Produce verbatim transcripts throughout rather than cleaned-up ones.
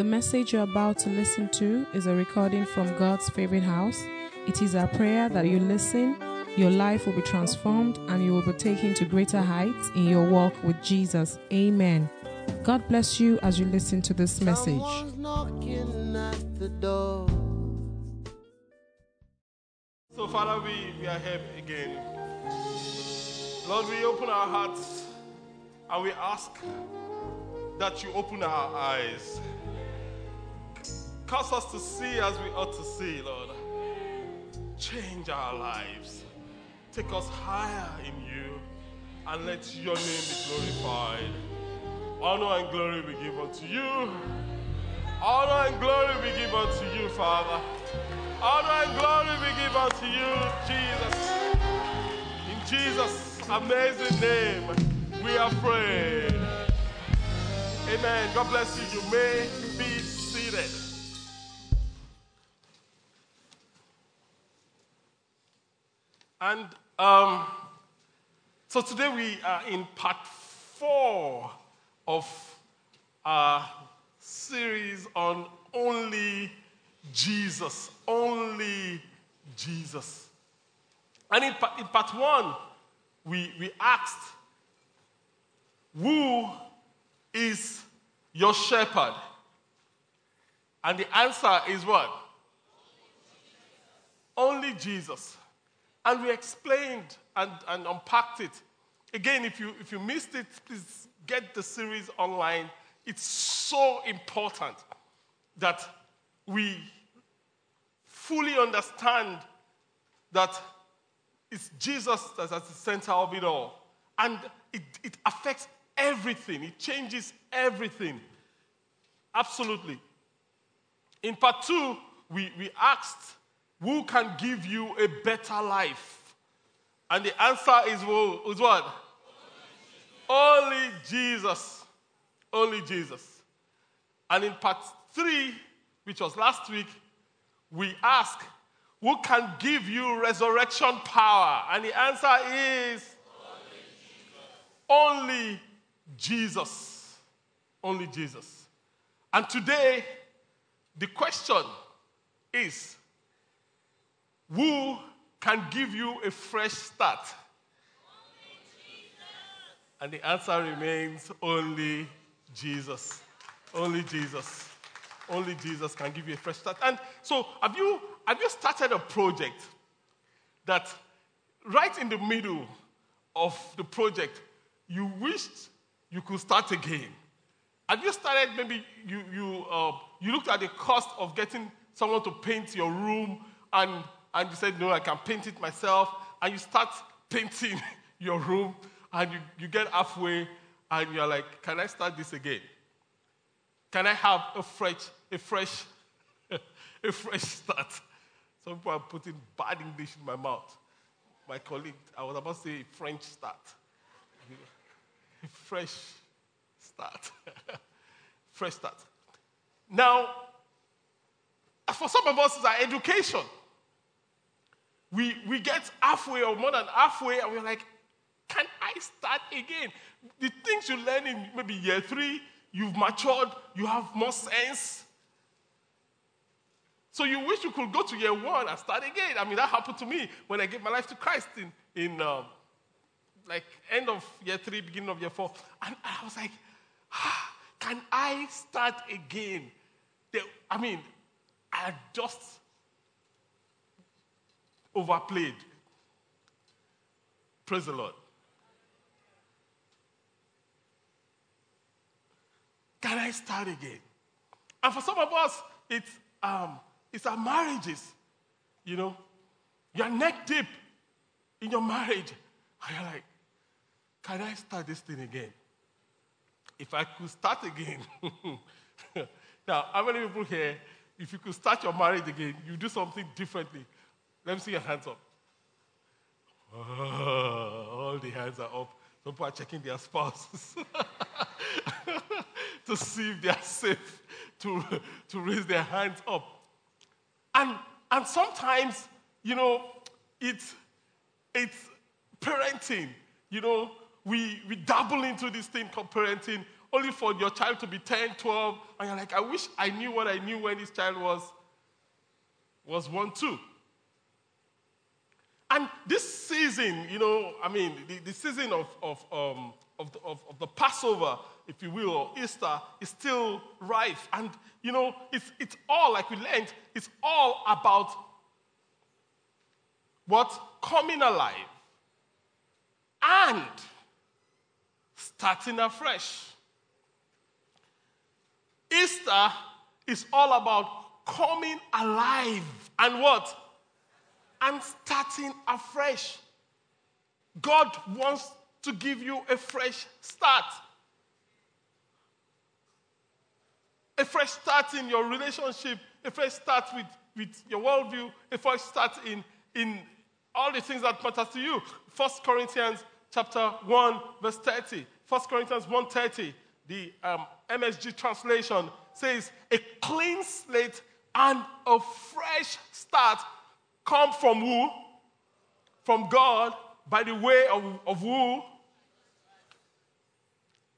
The message you're about to listen to is a recording from God's favorite house. It is our prayer that you listen, your life will be transformed, and you will be taken to greater heights in your walk with Jesus. Amen. God bless you as you listen to this message. Someone's knocking at the door. So, Father, we, we are here again. Lord, we open our hearts and we ask that you open our eyes. Cause us to see as we ought to see, Lord. Change our lives. Take us higher in you and let your name be glorified. Honor and glory we give unto you. Honor and glory we give unto you, Father. Honor and glory we give unto you, Jesus. In Jesus' amazing name, we are prayed. Amen. God bless you. You may be seated. And um, so today we are in part four of our series on only Jesus, only Jesus. And in, in part one, we, we asked, who is your shepherd? And the answer is what? Only Jesus. And we explained and, and unpacked it. Again, if you if you missed it, please get the series online. It's so important that we fully understand that it's Jesus that's at the center of it all. And it, it affects everything. It changes everything. Absolutely. In part two, we, we asked, who can give you a better life? And the answer is, is what? Only Jesus. Only Jesus. And in part three, which was last week, we asked, who can give you resurrection power? And the answer is only Jesus. Only Jesus. Only Jesus. And today, the question is, who can give you a fresh start? Only Jesus. And the answer remains only Jesus. Only Jesus. Only Jesus can give you a fresh start. And so have you have you started a project that right in the middle of the project you wished you could start again? Have you started maybe you you uh, you looked at the cost of getting someone to paint your room and And you said, no, I can paint it myself. And you start painting your room. And you, you get halfway. And you're like, can I start this again? Can I have a fresh, a fresh, a fresh start? Some people are putting bad English in my mouth. My colleague, I was about to say French start. A fresh start. Fresh start. Now, for some of us, it's our education. We we get halfway or more than halfway, and we're like, can I start again? The things you learn in maybe year three, you've matured, you have more sense. So you wish you could go to year one and start again. I mean, that happened to me when I gave my life to Christ in, in um, like end of year three, beginning of year four. And I was like, ah, can I start again? They, I mean, I just overplayed. Praise the Lord. Can I start again? And for some of us, it's um, it's our marriages. You know, you're neck deep in your marriage, and you're like, "Can I start this thing again? If I could start again." Now, how many people here? If you could start your marriage again, you do something differently. Let me see your hands up. Oh, all the hands are up. Some people are checking their spouses to see if they are safe to, to raise their hands up. And and sometimes, you know, it's it's parenting. You know, we, we dabble into this thing called parenting only for your child to be ten, twelve, and you're like, I wish I knew what I knew when this child was, was one, two. And this season, you know, I mean, the, the season of, of, um, of, the, of, of the Passover, if you will, or Easter, is still rife. And, you know, it's, it's all, like we learned, it's all about what? Coming alive and starting afresh. Easter is all about coming alive and what? And starting afresh. God wants to give you a fresh start. A fresh start in your relationship, a fresh start with, with your worldview, a fresh start in, in all the things that matter to you. First Corinthians chapter one, verse thirty. First Corinthians one thirty, the um, M S G translation says, a clean slate and a fresh start come from who? From God, by the way of, of who?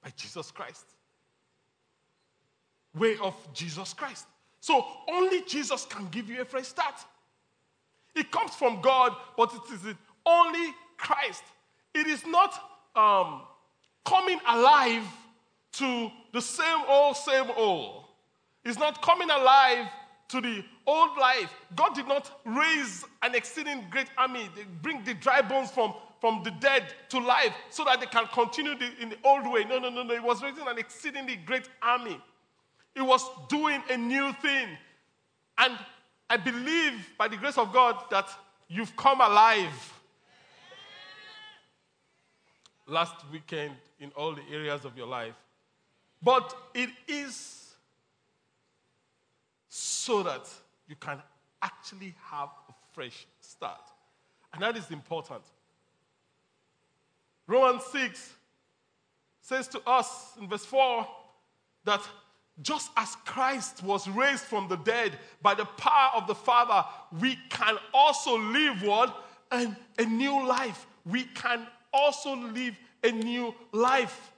By Jesus Christ. Way of Jesus Christ. So only Jesus can give you a fresh start. It comes from God, but it is only Christ. It is not um, coming alive to the same old, same old. It's not coming alive to the old life. God did not raise an exceeding great army. They bring the dry bones from, from the dead to life so that they can continue the, in the old way. No, no, no, no. It was raising an exceedingly great army. It was doing a new thing. And I believe by the grace of God that you've come alive. Last weekend in all the areas of your life. But it is so that you can actually have a fresh start. And that is important. Romans six says to us in verse four that just as Christ was raised from the dead by the power of the Father, we can also live what? A, a new life. We can also live a new life.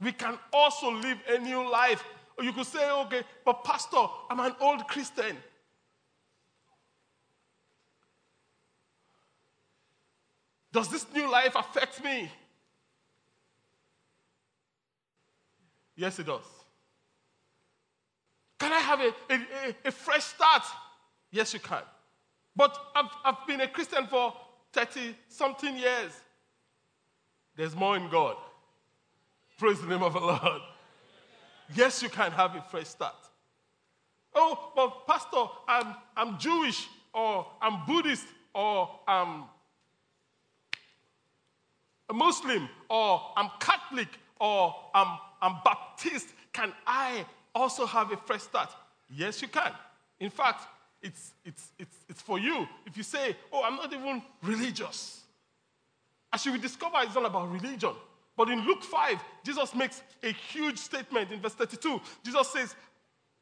We can also live a new life. Or you could say, okay, but Pastor, I'm an old Christian. Does this new life affect me? Yes, it does. Can I have a, a, a fresh start? Yes, you can. But I've, I've been a Christian for thirty-something years. There's more in God. Praise the name of the Lord. Yes, you can have a fresh start. Oh, but Pastor, I'm, I'm Jewish, or I'm Buddhist, or I'm a Muslim, or I'm Catholic, or I'm, I'm Baptist. Can I also have a fresh start? Yes, you can. In fact, it's, it's, it's, it's for you. If you say, oh, I'm not even religious. As you will discover, it's not about religion. But in Luke five, Jesus makes a huge statement in verse thirty-two. Jesus says,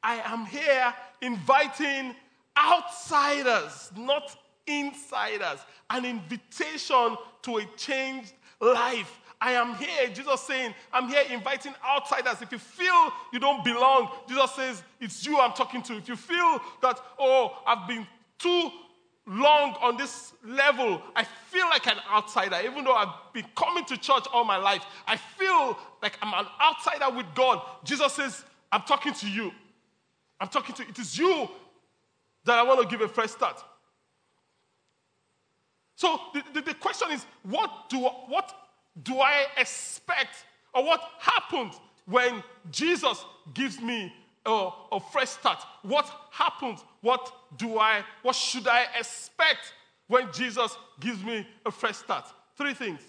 I am here inviting outsiders, not insiders, an invitation to a changed life. I am here, Jesus saying, I'm here inviting outsiders. If you feel you don't belong, Jesus says, it's you I'm talking to. If you feel that, oh, I've been too long on this level, I feel like an outsider, even though I've been coming to church all my life. I feel like I'm an outsider with God. Jesus says, I'm talking to you. I'm talking to you. It is you that I want to give a fresh start. So the, the, the question is, what do, what do I expect, or what happens when Jesus gives me a, a fresh start? What happens? What do I, what should I expect when Jesus gives me a fresh start? Three things,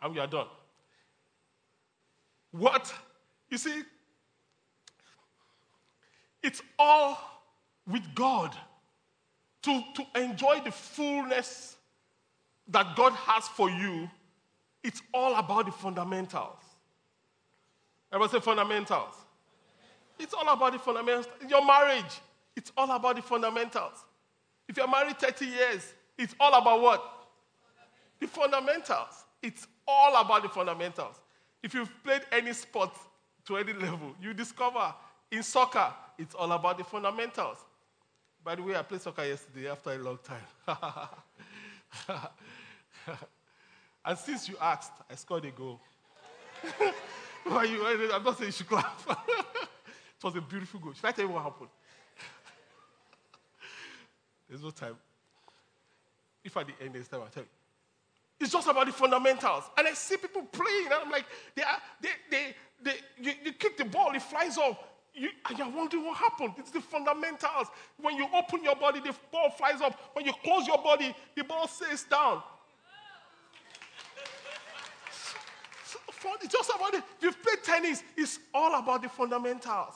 and we are done. What, you see, it's all with God. To, to enjoy the fullness that God has for you, it's all about the fundamentals. Everybody say fundamentals. It's all about the fundamentals. Your marriage, it's all about the fundamentals. If you're married thirty years, it's all about what? The fundamentals. It's all about the fundamentals. If you've played any sport, to any level. You discover in soccer, it's all about the fundamentals. By the way, I played soccer yesterday after a long time. And since you asked, I scored a goal. Well, you, I'm not saying you should clap. It was a beautiful goal. Should I tell you what happened? There's no time. If at the end there's time, I'll tell you. It's just about the fundamentals. And I see people playing, and I'm like, they are, they, they, they, you, you kick the ball, it flies off. You, and you're wondering what happened. It's the fundamentals. When you open your body, the ball flies up. When you close your body, the ball stays down. so, so, it's just about it. If you've played tennis, it's all about the fundamentals.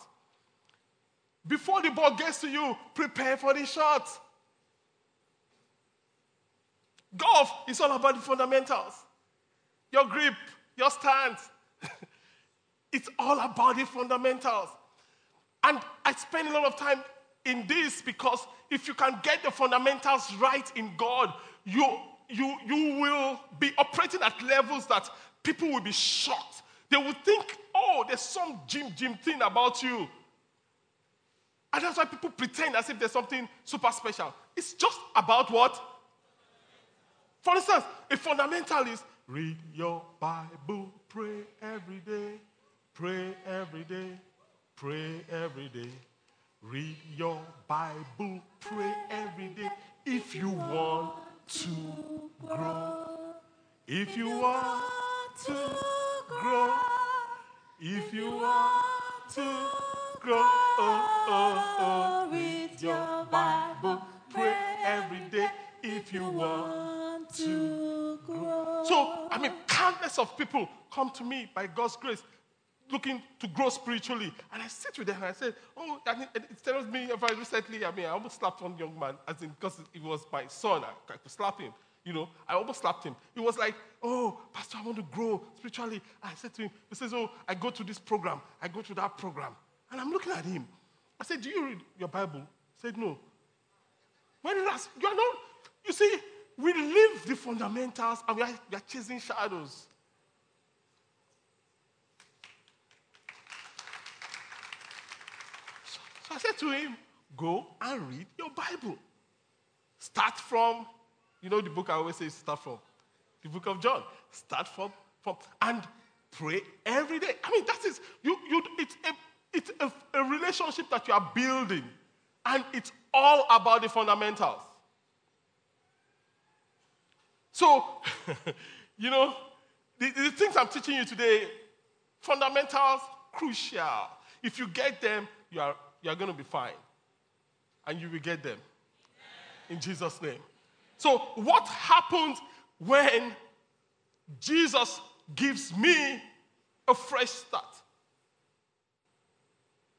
Before the ball gets to you, prepare for the shot. Golf is all about the fundamentals. Your grip, your stance. It's all about the fundamentals. And I spend a lot of time in this because if you can get the fundamentals right in God, you, you, you will be operating at levels that people will be shocked. They will think, oh, there's some gym, gym thing about you. And that's why people pretend as if there's something super special. It's just about what? For instance, a fundamental is read your Bible, pray every day, pray every day. Pray every day. Read your Bible. Pray every day. If you want to grow. If you want to grow. If you want to grow. Oh, oh, oh. Read your Bible. Pray every day. If you want to grow. So, I mean, countless of people come to me by God's grace, looking to grow spiritually. And I sit with them and I said, oh, and it, it tells me very recently, I mean, I almost slapped one young man, as in, because it was my son, I, I could slap him, you know, I almost slapped him. He was like, oh, Pastor, I want to grow spiritually. And I said to him, he says, oh, I go to this program, I go to that program. And I'm looking at him. I said, do you read your Bible? He said, no. When did I ask? You're not, you see, we live the fundamentals and we are, we are chasing shadows. So I said to him, go and read your Bible. Start from, you know the book I always say start from? The book of John. Start from, from and pray every day. I mean, that is, you, you, it's, a, it's a, a relationship that you are building. And it's all about the fundamentals. So, you know, the, the things I'm teaching you today, fundamentals, crucial. If you get them, you are you are going to be fine. And you will get them. In Jesus' name. So what happens when Jesus gives me a fresh start?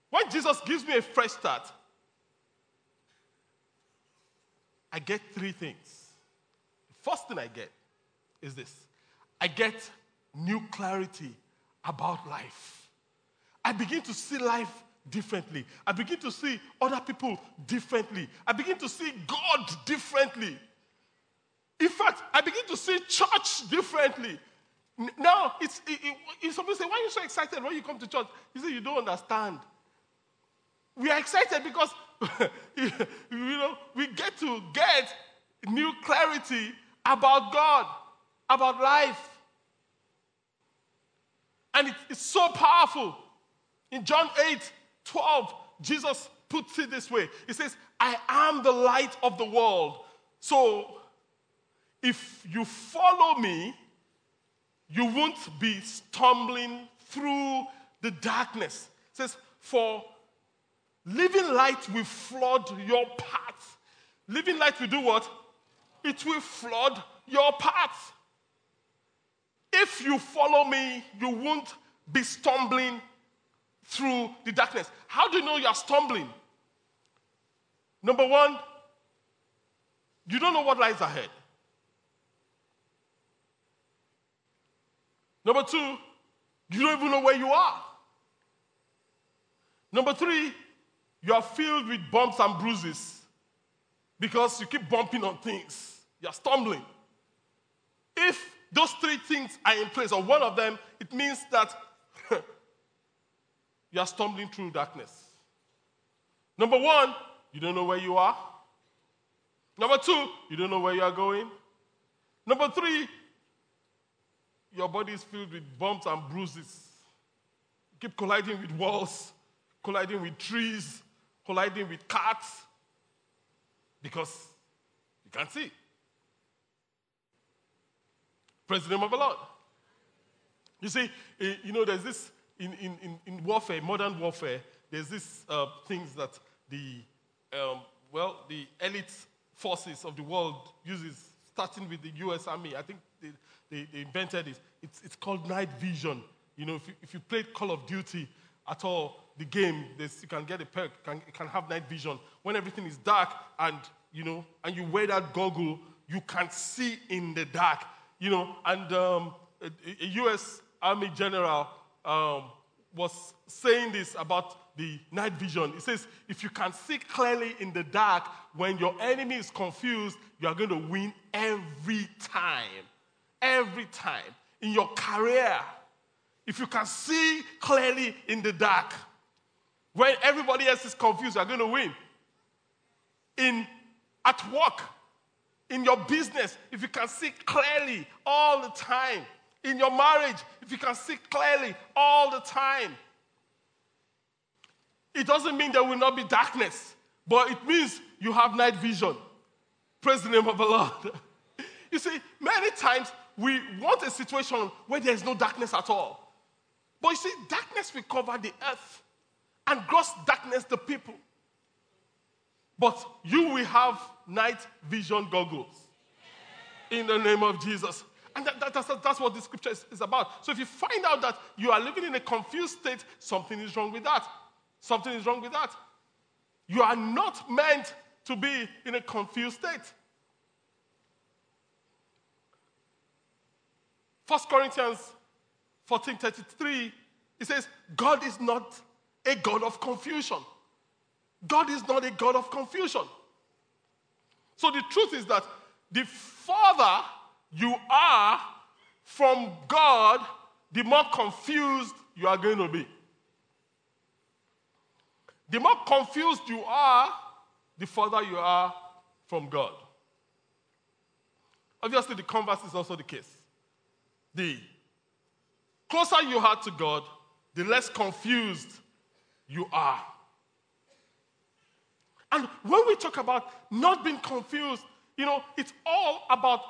When Jesus gives me a fresh start, I get three things. The first thing I get is this. I get new clarity about life. I begin to see life differently. I begin to see other people differently. I begin to see God differently. In fact, I begin to see church differently. Now, it's, it, it, it's somebody say, why are you so excited when you come to church? You say, you don't understand. We are excited because you know we get to get new clarity about God, about life. And it, it's so powerful. In John eight twelve, Jesus puts it this way. He says, I am the light of the world. So, if you follow me, you won't be stumbling through the darkness. It says, for living light will flood your path. Living light will do what? It will flood your path. If you follow me, you won't be stumbling through the darkness. How do you know you are stumbling? Number one, you don't know what lies ahead. Number two, you don't even know where you are. Number three, you are filled with bumps and bruises because you keep bumping on things. You are stumbling. If those three things are in place, or one of them, it means that you are stumbling through darkness. Number one, you don't know where you are. Number two, you don't know where you are going. Number three, your body is filled with bumps and bruises. You keep colliding with walls, colliding with trees, colliding with cats, because you can't see. Praise the name of the Lord. You see, you know, there's this, in, in, in warfare, modern warfare, there's this uh, things that the, um, well, the elite forces of the world uses, starting with the U S Army. I think they, they, they invented it. It's, it's called night vision. You know, if you, if you played Call of Duty at all, the game, you can get a perk, you can, can have night vision. When everything is dark and, you know, and you wear that goggle, you can see in the dark, you know. And um, a, a U S Army general um, was saying this about the night vision. It says, if you can see clearly in the dark, when your enemy is confused, you are going to win every time. Every time. In your career, if you can see clearly in the dark, when everybody else is confused, you are going to win. In, at work, in your business, if you can see clearly all the time. In your marriage, if you can see clearly all the time. It doesn't mean there will not be darkness, but it means you have night vision. Praise the name of the Lord. You see, many times we want a situation where there is no darkness at all. But you see, darkness will cover the earth and gross darkness the people. But you will have night vision goggles in the name of Jesus. And that, that, that's, that's what this scripture is, is about. So if you find out that you are living in a confused state, something is wrong with that. Something is wrong with that. You are not meant to be in a confused state. First Corinthians fourteen thirty-three, it says, God is not a God of confusion. God is not a God of confusion. So the truth is that the Father... you are from God, the more confused you are going to be. The more confused you are, the further you are from God. Obviously, the converse is also the case. The closer you are to God, the less confused you are. And when we talk about not being confused, you know, it's all about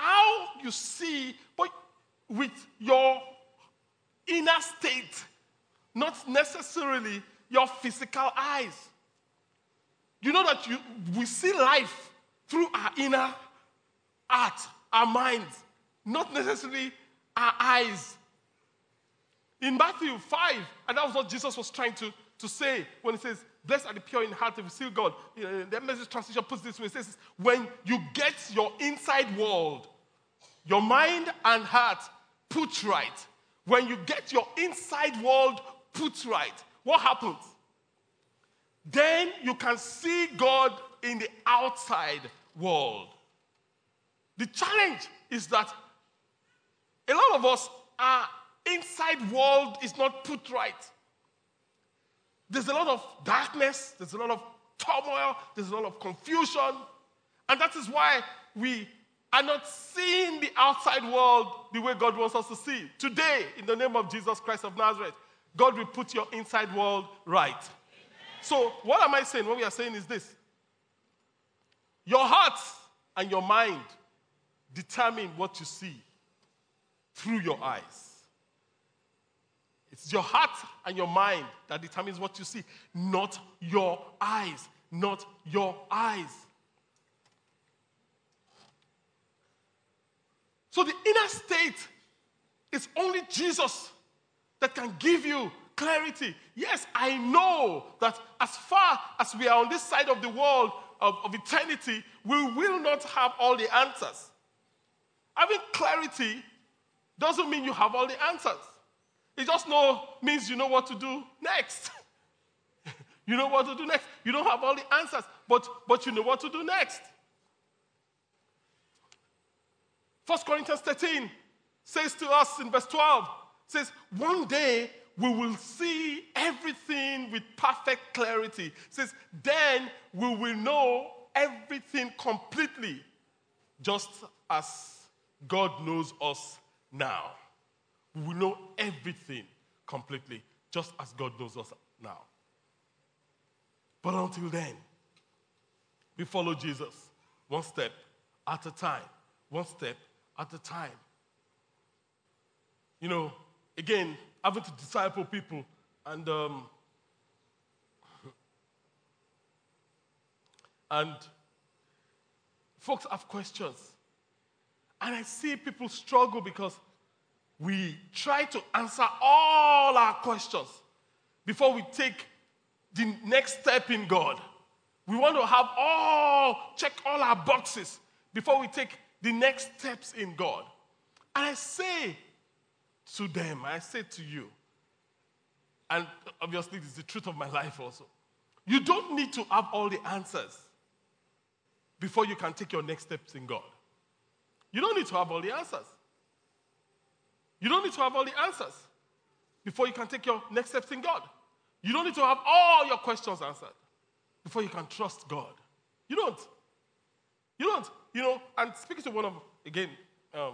how you see, but with your inner state, not necessarily your physical eyes. You know that you, we see life through our inner heart, our minds, not necessarily our eyes. In Matthew five, and that was what Jesus was trying to, to say when he says, blessed are the pure in heart, if you see God. You know, the Message translation puts this way. It says, when you get your inside world, your mind and heart put right. When you get your inside world put right, what happens? Then you can see God in the outside world. The challenge is that a lot of us, our inside world is not put right. There's a lot of darkness, there's a lot of turmoil, there's a lot of confusion. And that is why we are not seeing the outside world the way God wants us to see. Today, in the name of Jesus Christ of Nazareth, God will put your inside world right. Amen. So what am I saying? What we are saying is this. Your heart and your mind determine what you see through your eyes. It's your heart and your mind that determines what you see, not your eyes, not your eyes. So the inner state is only Jesus that can give you clarity. Yes, I know that as far as we are on this side of the world of, of eternity, we will not have all the answers. Having clarity doesn't mean you have all the answers. It just know, means you know what to do next. You know what to do next. You don't have all the answers, but, but you know what to do next. First Corinthians thirteen says to us in verse twelve, says, one day we will see everything with perfect clarity. It says, then we will know everything completely, just as God knows us now. We will know everything completely, just as God knows us now. But until then, we follow Jesus one step at a time, one step at a time. You know, again, having to disciple people, and um, and folks have questions. And I see people struggle because we try to answer all our questions before we take the next step in God. We want to have all, check all our boxes before we take the next steps in God. And I say to them, I say to you, and obviously it's the truth of my life also, you don't need to have all the answers before you can take your next steps in God. You don't need to have all the answers. You don't need to have all the answers before you can take your next steps in God. You don't need to have all your questions answered before you can trust God. You don't. You don't. You know, and speaking to one of, again, um,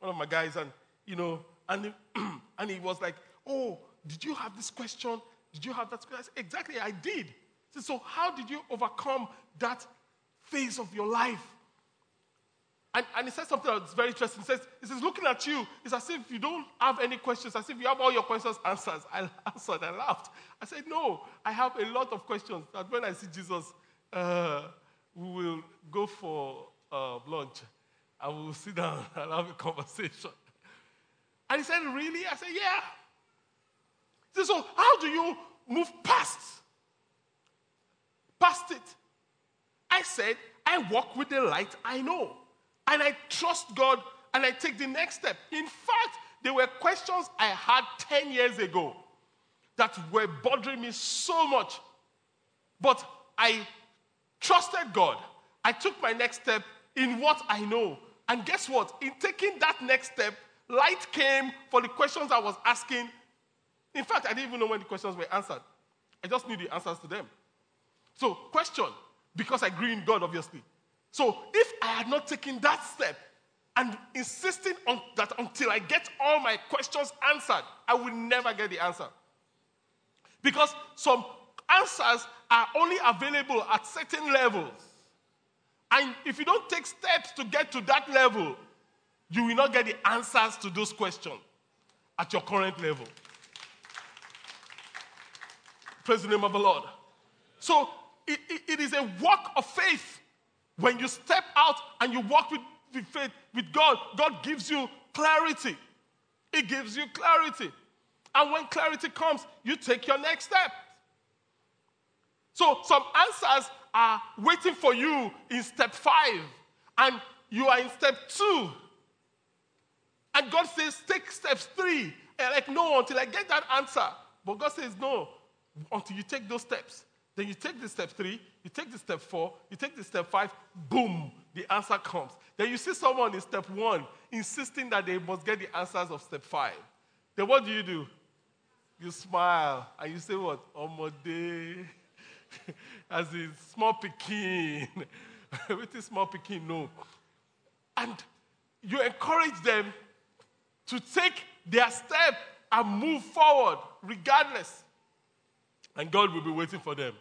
one of my guys, and, you know, and he, and he was like, oh, did you have this question? Did you have that question? I said, exactly, I did. I said, so how did you overcome that phase of your life? And, and he said something that's very interesting. He says, he says, looking at you, it's as if you don't have any questions, as if you have all your questions answered. I answered, I laughed. I said, no, I have a lot of questions. That when I see Jesus, uh, we will go for uh, lunch, and we will sit down and have a conversation. And he said, really? I said, yeah. He said, so how do you move past, past it? I said, I walk with the light I know. And I trust God, and I take the next step. In fact, there were questions I had ten years ago that were bothering me so much. But I trusted God. I took my next step in what I know. And guess what? In taking that next step, light came for the questions I was asking. In fact, I didn't even know when the questions were answered. I just knew the answers to them. So, question, because I grew in God, obviously. So if I had not taken that step and insisting on that until I get all my questions answered, I would never get the answer. Because some answers are only available at certain levels. And if you don't take steps to get to that level, you will not get the answers to those questions at your current level. Praise the name of the Lord. So it, it, it is a walk of faith. When you step out and you walk with, with faith, with God, God gives you clarity. He gives you clarity. And when clarity comes, you take your next step. So some answers are waiting for you in step five, and you are in step two. And God says, take steps three. And like, no, until I get that answer. But God says, no, until you take those steps. Then you take the step three, you take the step four, you take the step five, boom, the answer comes. Then you see someone in step one insisting that they must get the answers of step five. Then what do you do? You smile and you say what? Omode. As in small pikin. With this small pikin, no. And you encourage them to take their step and move forward regardless. And God will be waiting for them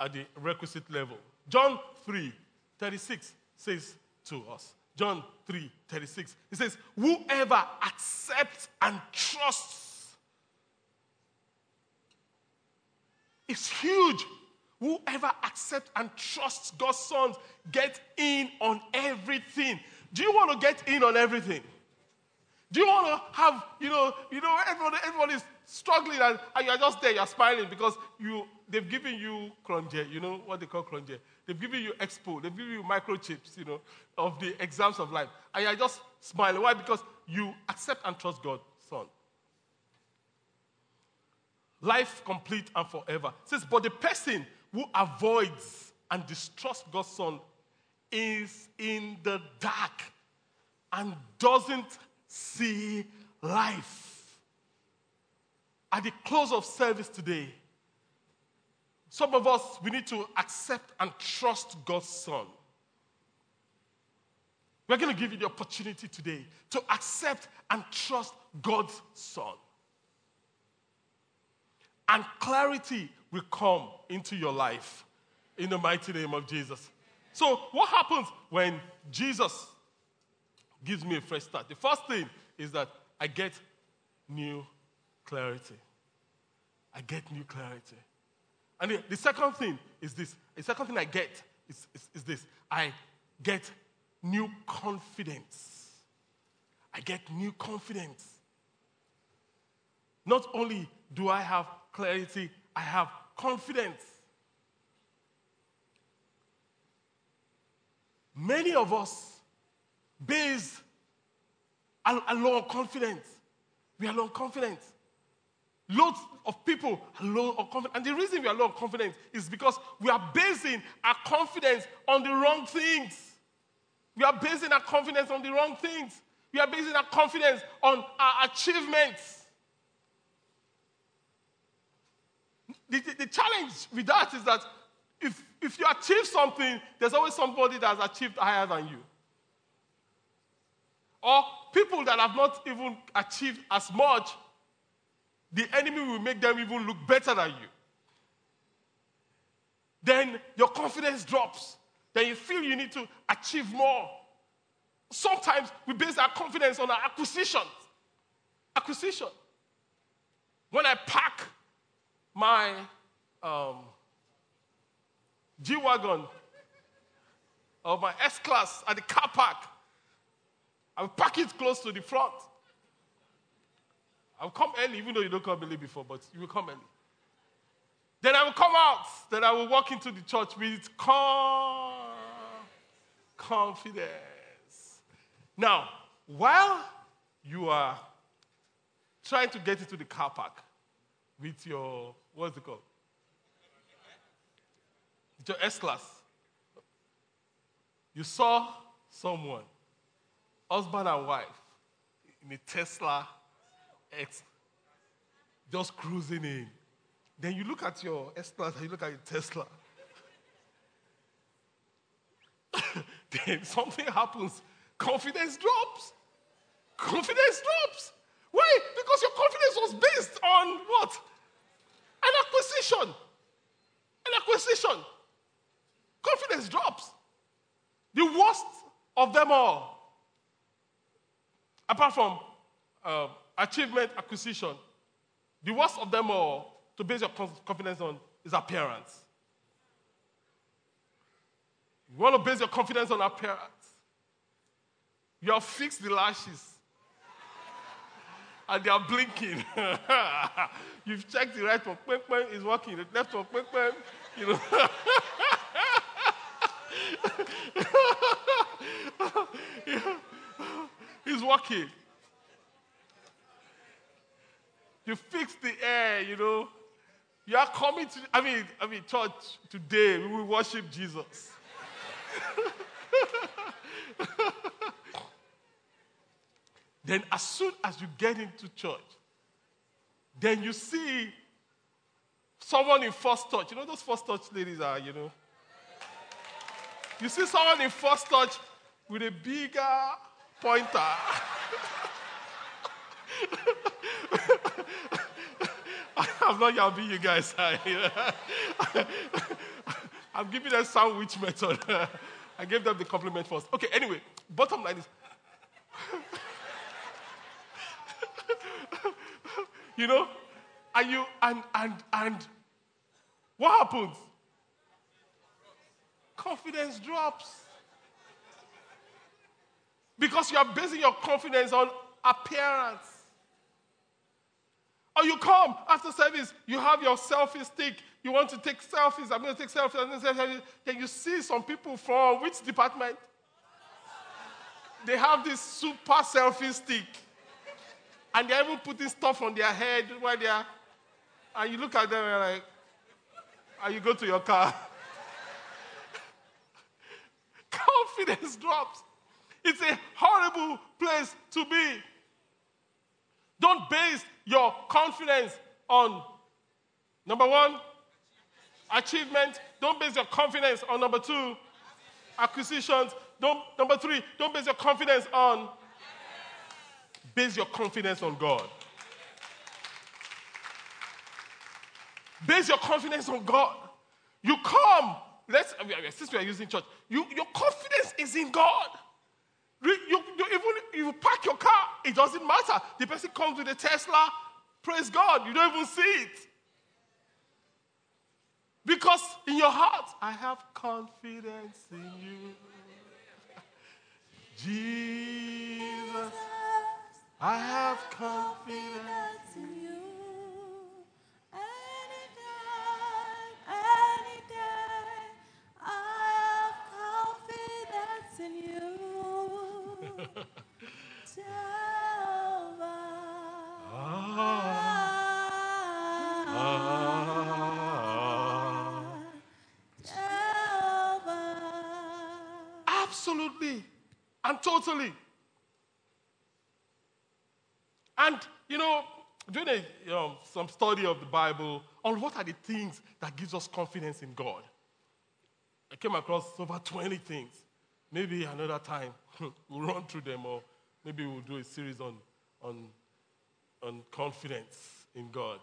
at the requisite level. John three thirty-six says to us, John three thirty-six, it says, whoever accepts and trusts is huge. Whoever accepts and trusts God's sons gets in on everything. Do you want to get in on everything? Do you want to have, you know, you know, everyone, everyone is struggling, and, and you're just there, you're smiling because you they've given you cronje, you know what they call cronje. They've given you expo, they've given you microchips, you know, of the exams of life. And you're just smiling. Why? Because you accept and trust God, son. Life complete and forever. It says, but the person who avoids and distrusts God's son is in the dark and doesn't see life. at the close of service today, some of us, we need to accept and trust God's Son. We're going to give you the opportunity today to accept and trust God's Son. And clarity will come into your life in the mighty name of Jesus. So what happens when Jesus gives me a fresh start? The first thing is that I get new clarity. I get new clarity. And the, the second thing is this. The second thing I get is, is, is this. I get new confidence. I get new confidence. Not only do I have clarity, I have confidence. Many of us base are, are low on confidence. We are low on confidence. Loads of people are low on confidence. And the reason we are low on confidence is because we are basing our confidence on the wrong things. We are basing our confidence on the wrong things. We are basing our confidence on our achievements. The, the, the challenge with that is that if, if you achieve something, there's always somebody that has achieved higher than you. Or people that have not even achieved as much, the enemy will make them even look better than you. Then your confidence drops. Then you feel you need to achieve more. Sometimes we base our confidence on our acquisitions. Acquisition. When I pack my um, G-Wagon or my S-Class at the car park, I will park it close to the front. I will come early, even though you don't come early before, but you will come early. Then I will come out. Then I will walk into the church with calm, confidence. Now, while you are trying to get into the car park with your, what's it called? With your S-Class, you saw someone, husband and wife, in a Tesla X, just cruising in. Then you look at your S-Class and you look at your Tesla. Then something happens. Confidence drops. Confidence drops. Why? Because your confidence was based on what? An acquisition. An acquisition. Confidence drops. The worst of them all, apart from uh, achievement, acquisition, the worst of them all to base your confidence on is appearance. You want to base your confidence on appearance. You have fixed the lashes. And they are blinking. You've checked the right one, quen, quen, is working. The left one, quen, quen, you know. He's working. You fixed the air, you know. You are coming to, I mean, I mean, church, today we will worship Jesus. Then as soon as you get into church, then you see someone in first touch. You know those first touch ladies are, you know. You see someone in first touch with a bigger pointer. I'm not yabbing you guys. I'm giving them sandwich method. I gave them the compliment first. Okay, anyway, bottom line is, you know, and you and and and what happens? Confidence drops. Because you are basing your confidence on appearance. Or you come after service, you have your selfie stick. You want to take selfies. I'm going to take selfies. I'm going to take selfies. Then you see some people from which department? They have this super selfie stick. And they're even putting stuff on their head while they are. And you look at them and you're like, and you go to your car. Confidence drops. It's a horrible place to be. Don't base your confidence on, number one, achievement. Don't base your confidence on, number two, acquisitions. Don't, number three, don't base your confidence on. Base your confidence on God. Base your confidence on God. You come. Let's, since we are using church, you, your confidence is in God. You, you, even if you park your car, it doesn't matter. The person comes with a Tesla, praise God, you don't even see it. Because in your heart, I have confidence in you. Jesus, I have confidence in you. Absolutely and totally. And, you know, doing a, you know, some study of the Bible on what are the things that gives us confidence in God. I came across over twenty things. Maybe another time we'll run through them, or maybe we'll do a series on, on, on confidence in God.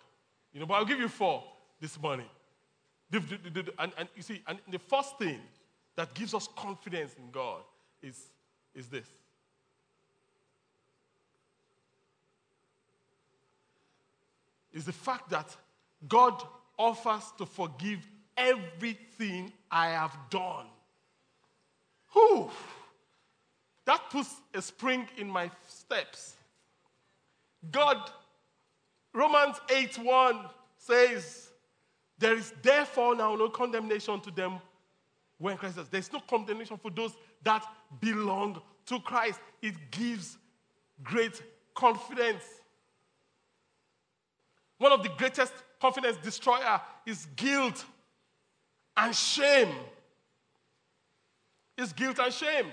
You know, but I'll give you four this morning. And, and you see, and the first thing that gives us confidence in God is, is this. Is the fact that God offers to forgive everything I have done. Whew. That puts a spring in my steps. God, Romans eight one says, there is therefore now no condemnation to them when Christ says. There's no condemnation for those that belong to Christ. It gives great confidence. One of the greatest confidence destroyer is guilt and shame. It's guilt and shame.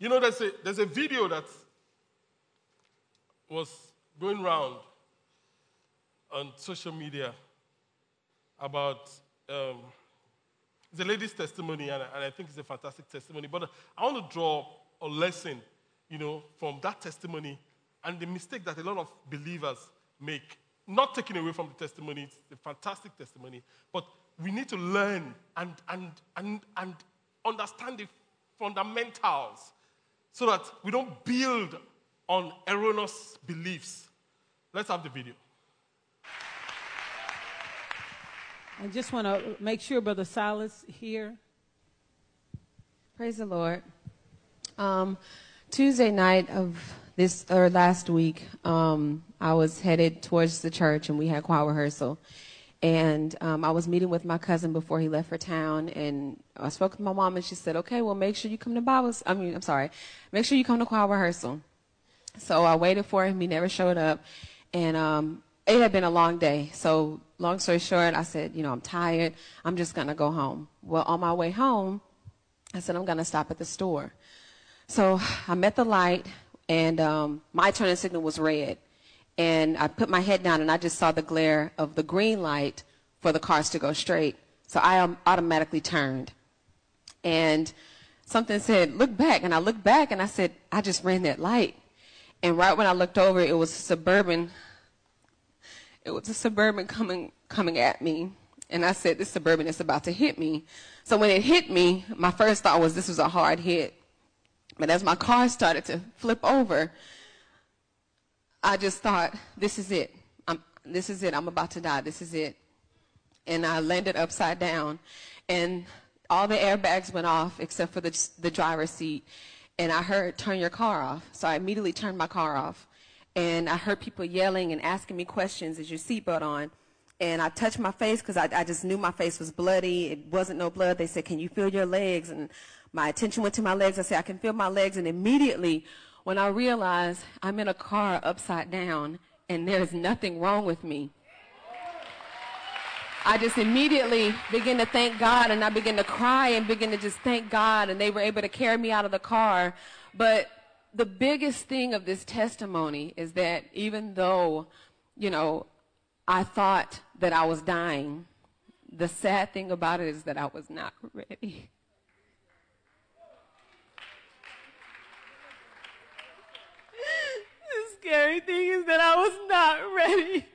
You know, there's a, there's a video that was going around on social media about um, the lady's testimony, and I, and I think it's a fantastic testimony. But I want to draw a lesson, you know, from that testimony and the mistake that a lot of believers make. Not taking away from the testimony, it's a fantastic testimony, but we need to learn and, and, and, and understand the fundamentals so that we don't build on erroneous beliefs. Let's have the video. I just want to make sure Brother Silas here. Praise the Lord. Um, Tuesday night of this, or last week, um, I was headed towards the church and we had choir rehearsal. And um, I was meeting with my cousin before he left for town, and I spoke with my mom, and she said, okay, well, make sure you come to Bible, I mean, I'm sorry, make sure you come to choir rehearsal. So I waited for him. He never showed up, and um, it had been a long day. So long story short, I said, you know, I'm tired. I'm just going to go home. Well, on my way home, I said, I'm going to stop at the store. So I'm at the light, and um, my turning signal was red. And I put my head down, and I just saw the glare of the green light for the cars to go straight. So I um, automatically turned. And something said, look back. And I looked back, and I said, I just ran that light. And right when I looked over, it was a Suburban. It was a Suburban coming coming at me. And I said, this Suburban is about to hit me. So when it hit me, my first thought was this was a hard hit. But as my car started to flip over, I just thought, this is it. I'm, this is it. I'm about to die. This is it. And I landed upside down. And all the airbags went off except for the, the driver's seat. And I heard, turn your car off. So I immediately turned my car off. And I heard people yelling and asking me questions, is your seatbelt on? And I touched my face because I, I just knew my face was bloody. It wasn't no blood. They said, can you feel your legs? And my attention went to my legs. I said, I can feel my legs. And immediately, when I realized I'm in a car upside down and there's nothing wrong with me, I just immediately began to thank God, and I began to cry and began to just thank God, and they were able to carry me out of the car. But the biggest thing of this testimony is that even though, you know, I thought that I was dying, the sad thing about it is that I was not ready. The scary thing is that I was not ready.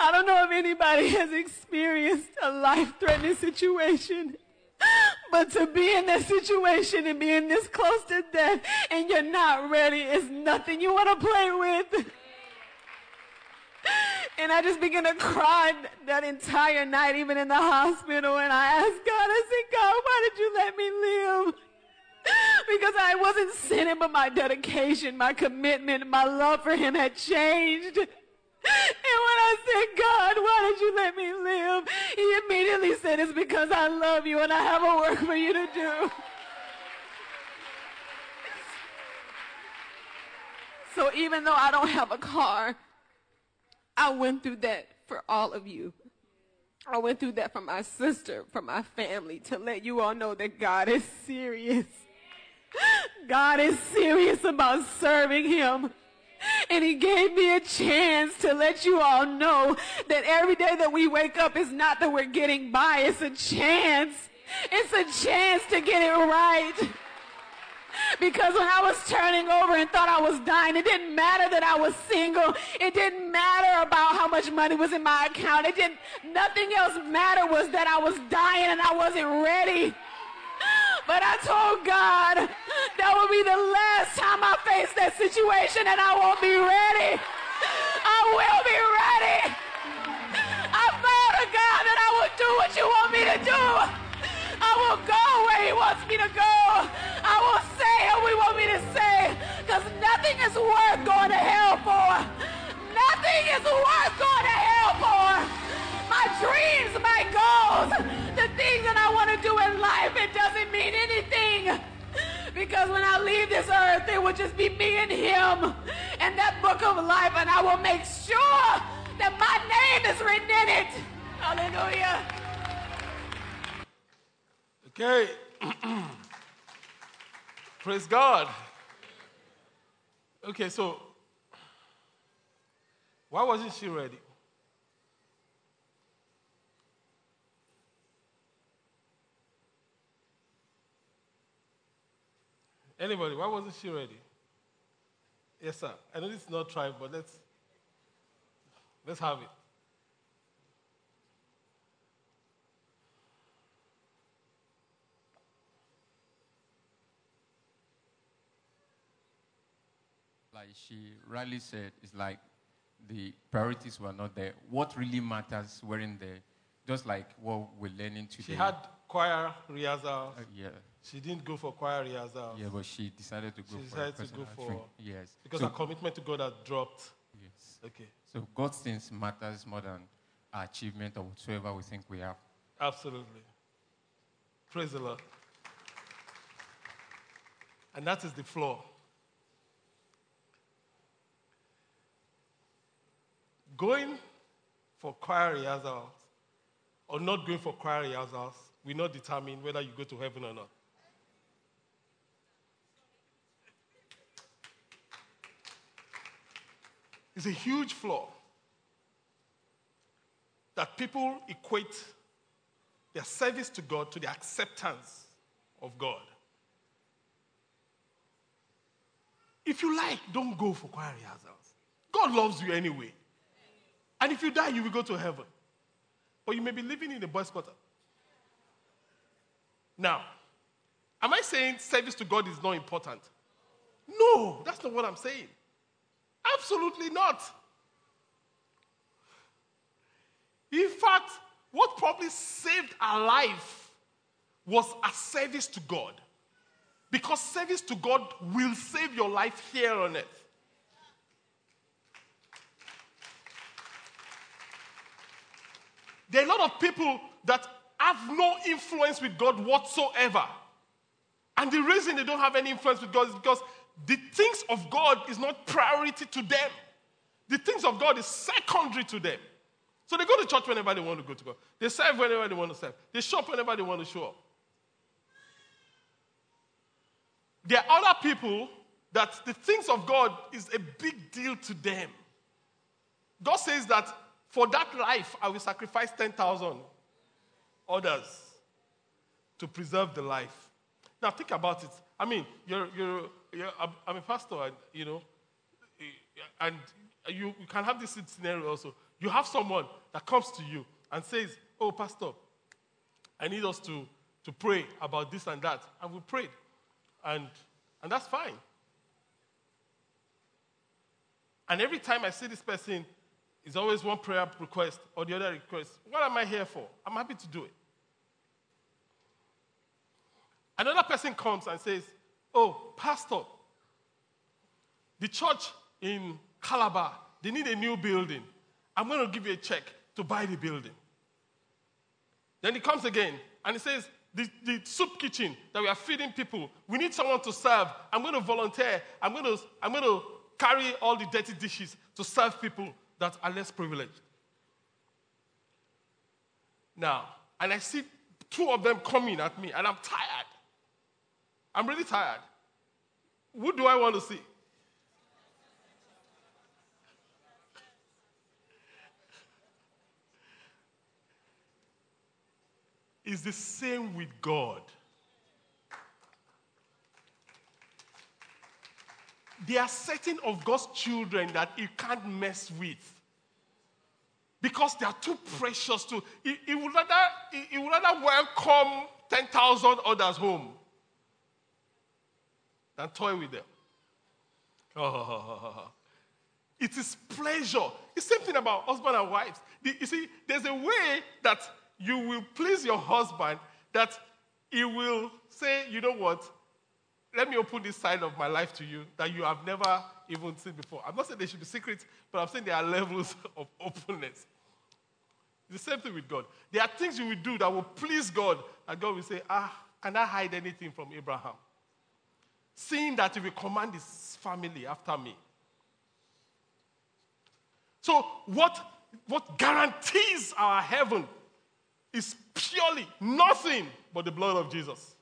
I don't know if anybody has experienced a life-threatening situation, but to be in that situation and being this close to death and you're not ready is nothing you want to play with. And I just began to cry that entire night, even in the hospital, and I asked God, I said, God, why did you let me live? Because I wasn't sinning, but my dedication, my commitment, my love for him had changed. And when I said, God, why did you let me live? He immediately said, it's because I love you and I have a work for you to do. So even though I don't have a car, I went through that for all of you. I went through that for my sister, for my family, to let you all know that God is serious. God is serious about serving him. And he gave me a chance to let you all know that every day that we wake up is not that we're getting by. It's a chance. It's a chance to get it right. Because when I was turning over and thought I was dying, it didn't matter that I was single. It didn't matter about how much money was in my account. It didn't, nothing else mattered was that I was dying and I wasn't ready. But I told God, that will be the last time I face that situation, and I won't be ready. I will be ready. I vowed to God that I will do what you want me to do. I will go where he wants me to go. I will say what he wants me to say, because nothing is worth going to hell for. Nothing is worth going to hell for. My dreams, my goals, the things that I want to do in life, it doesn't mean anything. Because when I leave this earth, it will just be me and him and that book of life, and I will make sure that my name is written in it. Hallelujah. Okay. Praise God. Okay, so why wasn't she ready? Anybody, why wasn't she ready? Yes, sir. I know this is not tribe, but let's let's have it. Like she rightly said, it's like the priorities were not there. What really matters weren't there. Just like what we're learning today. She had choir rehearsals. Uh, yeah. She didn't go for choir rehearsals. Yeah, but she decided to go she for She decided to go for... Training. Yes. Because so, her commitment to God had dropped. Yes. Okay. So God's things matters more than our achievement or whatsoever we think we have. Absolutely. Praise the Lord. And that is the flaw. Going for choir rehearsals or not going for choir rehearsals will not determine whether you go to heaven or not. It's a huge flaw that people equate their service to God to the acceptance of God. If you like, don't go for choir rehearsals. God loves you anyway. And if you die, you will go to heaven. But you may be living in a boy's quarter. Now, am I saying service to God is not important? No, that's not what I'm saying. Absolutely not. In fact, what probably saved our life was a service to God. Because service to God will save your life here on earth. There are a lot of people that have no influence with God whatsoever. And the reason they don't have any influence with God is because the things of God is not priority to them. The things of God is secondary to them. So they go to church whenever they want to go to God. They serve whenever they want to serve. They shop whenever they want to show up. There are other people that the things of God is a big deal to them. God says that for that life, I will sacrifice ten thousand others to preserve the life. Now, think about it. I mean, you're, you're, you're, I'm a pastor, and, you know, and you, you can have this scenario also. You have someone that comes to you and says, oh, pastor, I need us to, to pray about this and that. And we prayed. And, and that's fine. And every time I see this person, it's always one prayer request or the other request. What am I here for? I'm happy to do it. Another person comes and says, oh, pastor, the church in Calabar, they need a new building. I'm going to give you a check to buy the building. Then he comes again and he says, the, the soup kitchen that we are feeding people, we need someone to serve. I'm going to volunteer. I'm going to, I'm going to carry all the dirty dishes to serve people that are less privileged. Now, and I see two of them coming at me, and I'm tired. I'm really tired. Who do I want to see? It's the same with God. There are certain of God's children that you can't mess with because they are too precious to. He, he would rather, he, he would rather welcome ten thousand others home than toy with them. Oh, it is pleasure. It's the same thing about husband and wives. The, you see, there's a way that you will please your husband that he will say, you know what? Let me open this side of my life to you that you have never even seen before. I'm not saying they should be secret, but I'm saying there are levels of openness. It's the same thing with God. There are things you will do that will please God, and God will say, ah, can I hide anything from Abraham? Seeing that he will command his family after me. So what, what guarantees our heaven is purely nothing but the blood of Jesus.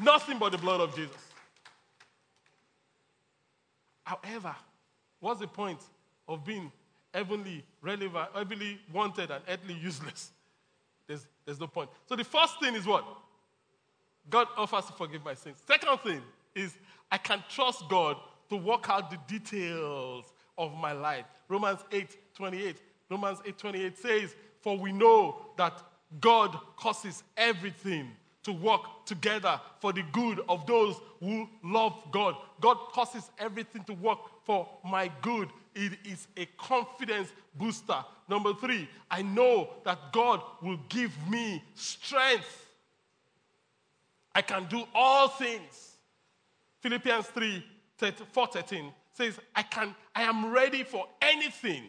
Nothing but the blood of Jesus. However, what's the point of being heavenly relevant, heavenly wanted, and earthly useless? There's, there's no point. So the first thing is what? God offers to forgive my sins. Second thing is I can trust God to work out the details of my life. Romans eight twenty-eight. Romans eight twenty-eight says, for we know that God causes everything to work together for the good of those who love God. God causes everything to work for my good. It is a confidence booster. Number three, I know that God will give me strength. I can do all things. Philippians three four thirteen says, I can, I am ready for anything.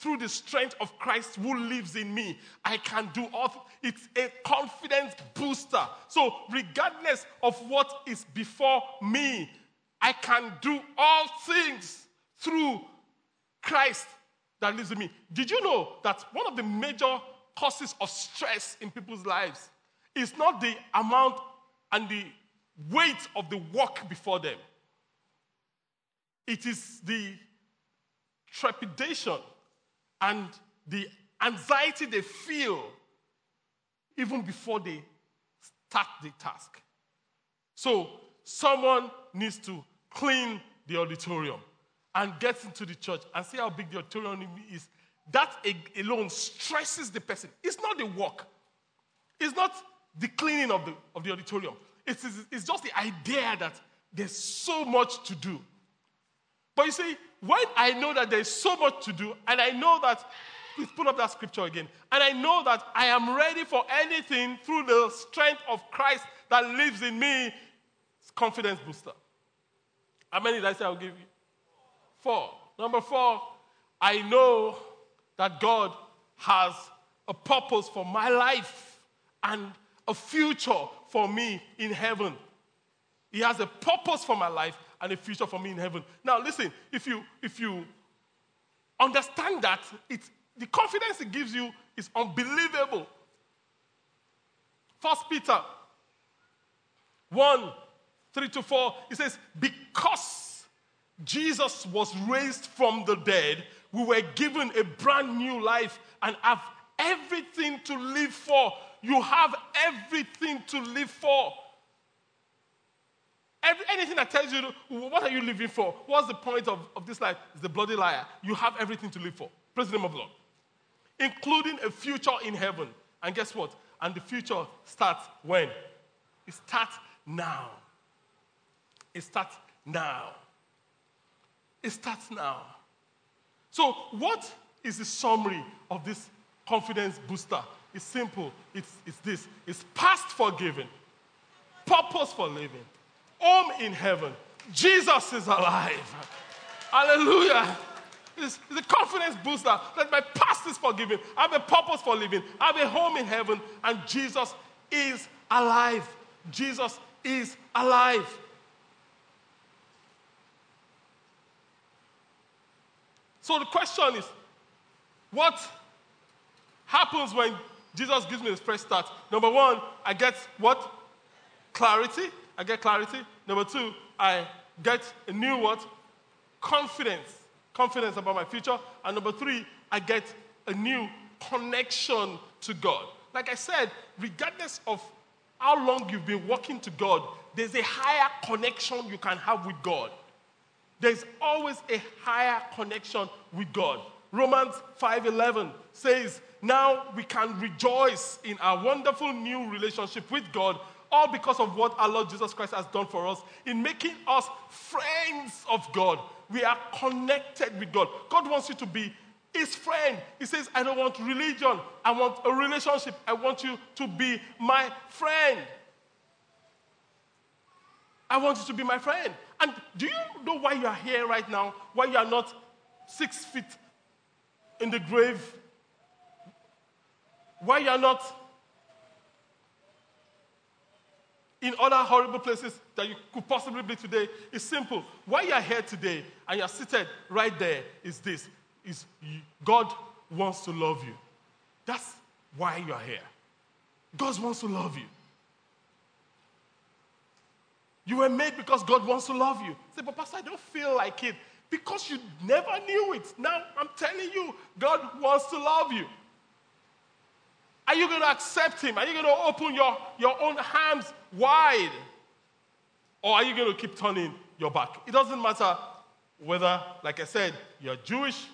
Through the strength of Christ who lives in me, I can do all things. It's a confidence booster. So regardless of what is before me, I can do all things through Christ that lives in me. Did you know that one of the major causes of stress in people's lives is not the amount and the weight of the work before them? It is the trepidation and the anxiety they feel even before they start the task. So someone needs to clean the auditorium and get into the church and see how big the auditorium is. That alone stresses the person. It's not the work. It's not the cleaning of the, of the auditorium. It's, it's, it's just the idea that there's so much to do. But you see, when I know that there's so much to do, and I know that, please put up that scripture again, and I know that I am ready for anything through the strength of Christ that lives in me, it's confidence booster. How many did I say I'll give you? Four. Number four, I know that God has a purpose for my life and a future for me in heaven. He has a purpose for my life and a future for me in heaven. Now, listen, if you if you understand that, it's, the confidence it gives you is unbelievable. First Peter one, three to four, it says, because Jesus was raised from the dead, we were given a brand new life and have everything to live for. You have everything to live for. Every, anything that tells you, what are you living for? What's the point of, of this life? It's the bloody liar. You have everything to live for. Praise the name of the Lord. Including a future in heaven. And guess what? And the future starts when? It starts now. It starts now. It starts now. So what is the summary of this confidence booster? It's simple. It's, it's this. It's past forgiven. Purpose for living. Home in heaven. Jesus is alive. Hallelujah. It's, it's a confidence booster that my past is forgiven. I have a purpose for living. I have a home in heaven. And Jesus is alive. Jesus is alive. So the question is, what happens when Jesus gives me this fresh start? Number one, I get what? Clarity. I get clarity. Number two, I get a new what? Confidence. Confidence about my future. And number three, I get a new connection to God. Like I said, regardless of how long you've been walking to God, there's a higher connection you can have with God. There's always a higher connection with God. Romans five eleven says, now we can rejoice in our wonderful new relationship with God, all because of what our Lord Jesus Christ has done for us in making us friends of God. We are connected with God. God wants you to be his friend. He says, I don't want religion. I want a relationship. I want you to be my friend. I want you to be my friend. And do you know why you are here right now? Why you are not six feet in the grave? Why you are not in other horrible places that you could possibly be today? It's simple. Why you are here today and you are seated right there is this. Is God wants to love you. That's why you are here. God wants to love you. You were made because God wants to love you. Say, but Pastor, I don't feel like it. Because you never knew it. Now I'm telling you, God wants to love you. Are you going to accept him? Are you going to open your, your own arms wide? Or are you going to keep turning your back? It doesn't matter whether, like I said, you're Jewish,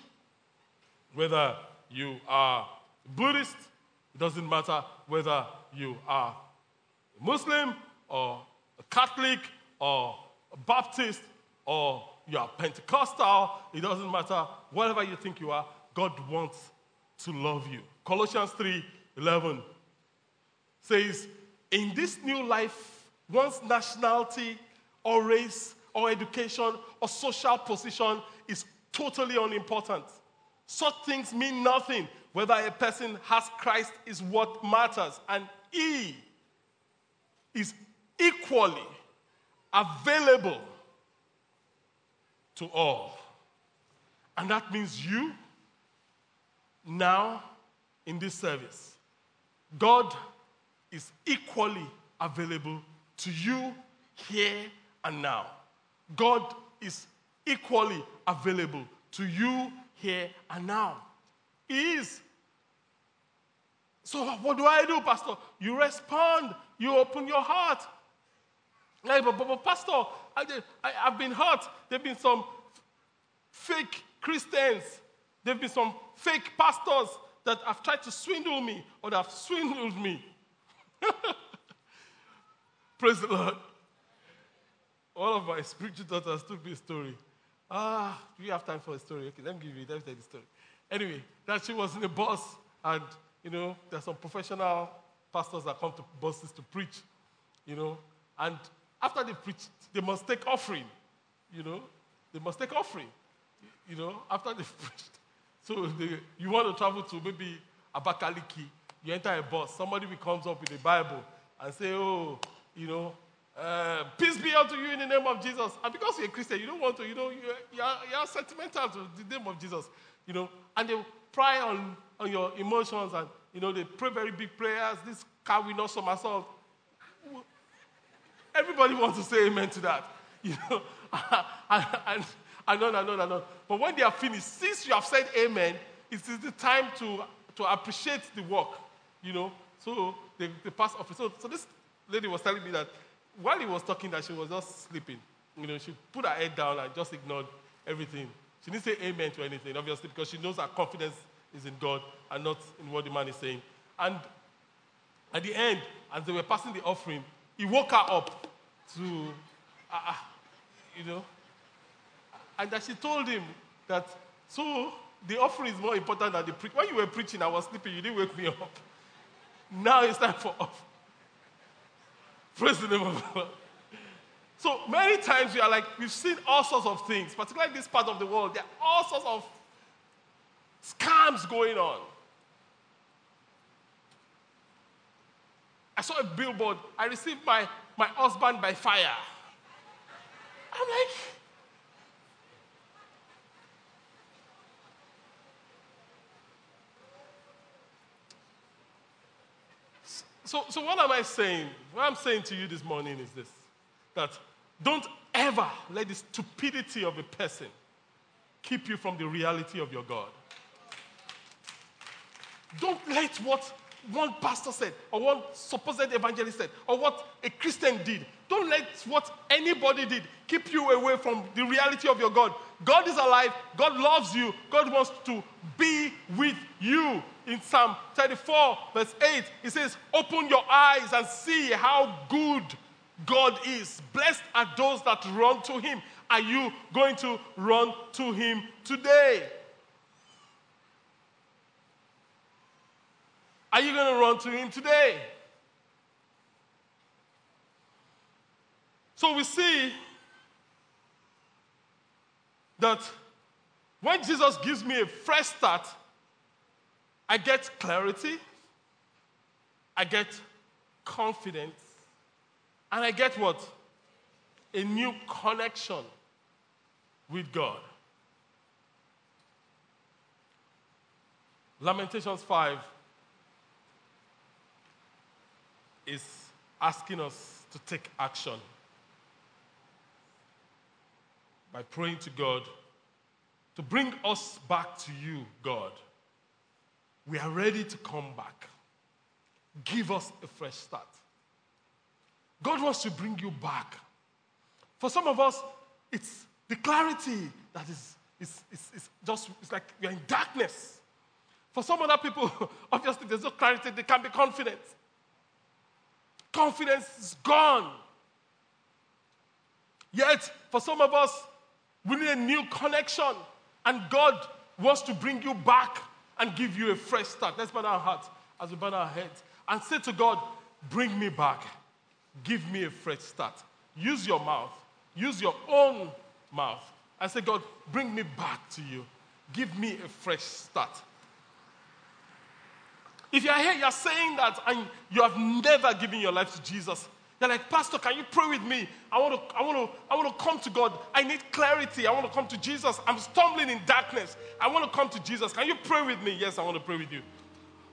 whether you are Buddhist. It doesn't matter whether you are Muslim or a Catholic or a Baptist or you are Pentecostal. It doesn't matter. Whatever you think you are, God wants to love you. Colossians three eleven says, in this new life, one's nationality or race or education or social position is totally unimportant. Such things mean nothing. Whether a person has Christ is what matters, and he is equally available to all. And that means you, now, in this service, God is equally available to you here and now. God is equally available to you here and now. He is. So what do I do, Pastor? You respond. You open your heart. Like, but, but, but Pastor, I, I, I've been hurt. There have been some f- fake Christians. There have been some fake pastors that have tried to swindle me or that have swindled me. Praise the Lord. All of my spiritual daughters took me a story. Ah, do you have time for a story? Okay, let me give you, let me tell you the story. Anyway, that she was in a bus, and, you know, there's some professional pastors that come to buses to preach, you know, and after they preach, they must take offering, you know. They must take offering, you know, after they've preached. So they, you want to travel to maybe Abakaliki, you enter a bus, somebody comes up with a Bible and say, oh, you know, uh, peace be unto you in the name of Jesus. And because you're a Christian, you don't want to, you know, you're, you're, you're sentimental to the name of Jesus, you know. And they pry on, on your emotions and, you know, they pray very big prayers. This car will not somersault. Everybody wants to say amen to that. You know, and, and on and on and on. But when they are finished, since you have said amen, it is the time to, to appreciate the work, you know. So they, they pass off. So, so this lady was telling me that while he was talking that she was just sleeping. You know, she put her head down and just ignored everything. She didn't say amen to anything, obviously, because she knows her confidence is in God and not in what the man is saying. And at the end, as they were passing the offering, he woke her up to, uh, you know, and that she told him that, so the offering is more important than the preach. When you were preaching, I was sleeping, you didn't wake me up. Now it's time for offering. Praise the name of God. So many times we are like, we've seen all sorts of things, particularly in this part of the world. There are all sorts of scams going on. I saw a billboard. I received my, my husband by fire. I'm like, so, so what am I saying? What I'm saying to you this morning is this, that don't ever let the stupidity of a person keep you from the reality of your God. Don't let what one pastor said, or one supposed evangelist said, or what a Christian did. Don't let what anybody did keep you away from the reality of your God. God is alive. God loves you. God wants to be with you. In Psalm thirty-four, verse eight, it says, open your eyes and see how good God is. Blessed are those that run to him. Are you going to run to him today? Are you going to run to him today? So we see that when Jesus gives me a fresh start, I get clarity, I get confidence, and I get what? A new connection with God. Lamentations five is asking us to take action by praying to God to bring us back to you, God. We are ready to come back. Give us a fresh start. God wants to bring you back. For some of us, it's the clarity that is, is, is, is just, it's like you're in darkness. For some other people, obviously there's no clarity, they can't be confident. Confidence is gone. Yet, for some of us, we need a new connection, and God wants to bring you back and give you a fresh start. Let's bow our hearts as we bow our heads and say to God, bring me back. Give me a fresh start. Use your mouth. Use your own mouth. And say, God, bring me back to you. Give me a fresh start. If you are here, you are saying that, and you have never given your life to Jesus. You're like, Pastor, can you pray with me? I want to, I want to, I want to come to God. I need clarity. I want to come to Jesus. I'm stumbling in darkness. I want to come to Jesus. Can you pray with me? Yes, I want to pray with you.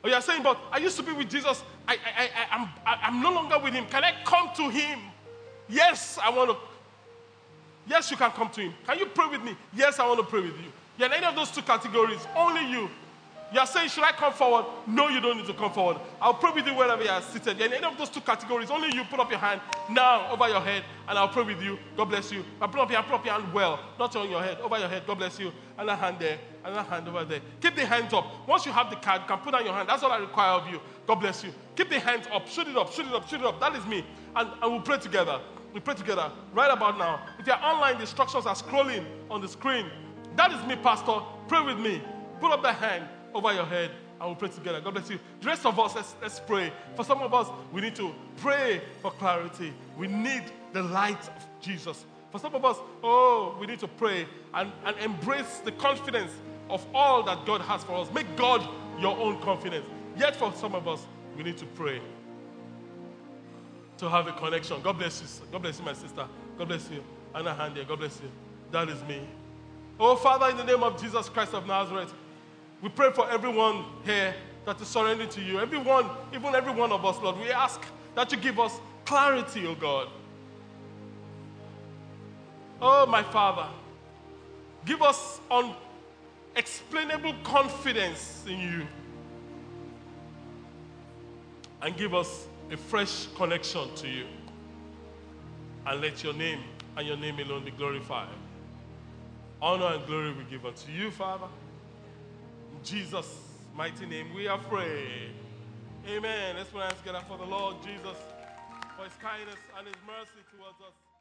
Or you're saying, but I used to be with Jesus. I, I, I, I'm, I, I'm no longer with him. Can I come to him? Yes, I want to. Yes, you can come to him. Can you pray with me? Yes, I want to pray with you. You're in any of those two categories. Only you. You're saying, should I come forward? No, you don't need to come forward. I'll pray with you wherever you are seated. You're in any of those two categories. Only you, put up your hand now over your head, and I'll pray with you. God bless you. I put up your hand, put up your hand well, not on your head, over your head. God bless you. Another hand there, another hand over there. Keep the hands up. Once you have the card, you can put down your hand. That's all I require of you. God bless you. Keep the hands up. Shoot it up, shoot it up, shoot it up. That is me. And, and we'll pray together. We pray together right about now. If you're online, the instructions are scrolling on the screen. That is me, Pastor. Pray with me. Put up the hand over your head, and we'll pray together. God bless you. The rest of us, let's, let's pray. For some of us, we need to pray for clarity. We need the light of Jesus. For some of us, oh, we need to pray and, and embrace the confidence of all that God has for us. Make God your own confidence. Yet for some of us, we need to pray to have a connection. God bless you. God bless you, my sister. God bless you. Anna Handia, God bless you. That is me. Oh, Father, in the name of Jesus Christ of Nazareth, we pray for everyone here that is surrendered to you. Everyone, even every one of us, Lord, we ask that you give us clarity, oh God. Oh, my Father, give us unexplainable confidence in you and give us a fresh connection to you. And let your name and your name alone be glorified. Honor and glory we give unto you, Father. In Jesus' mighty name we are prayed. Amen. Let's put our hands together for the Lord Jesus, for his kindness and his mercy towards us.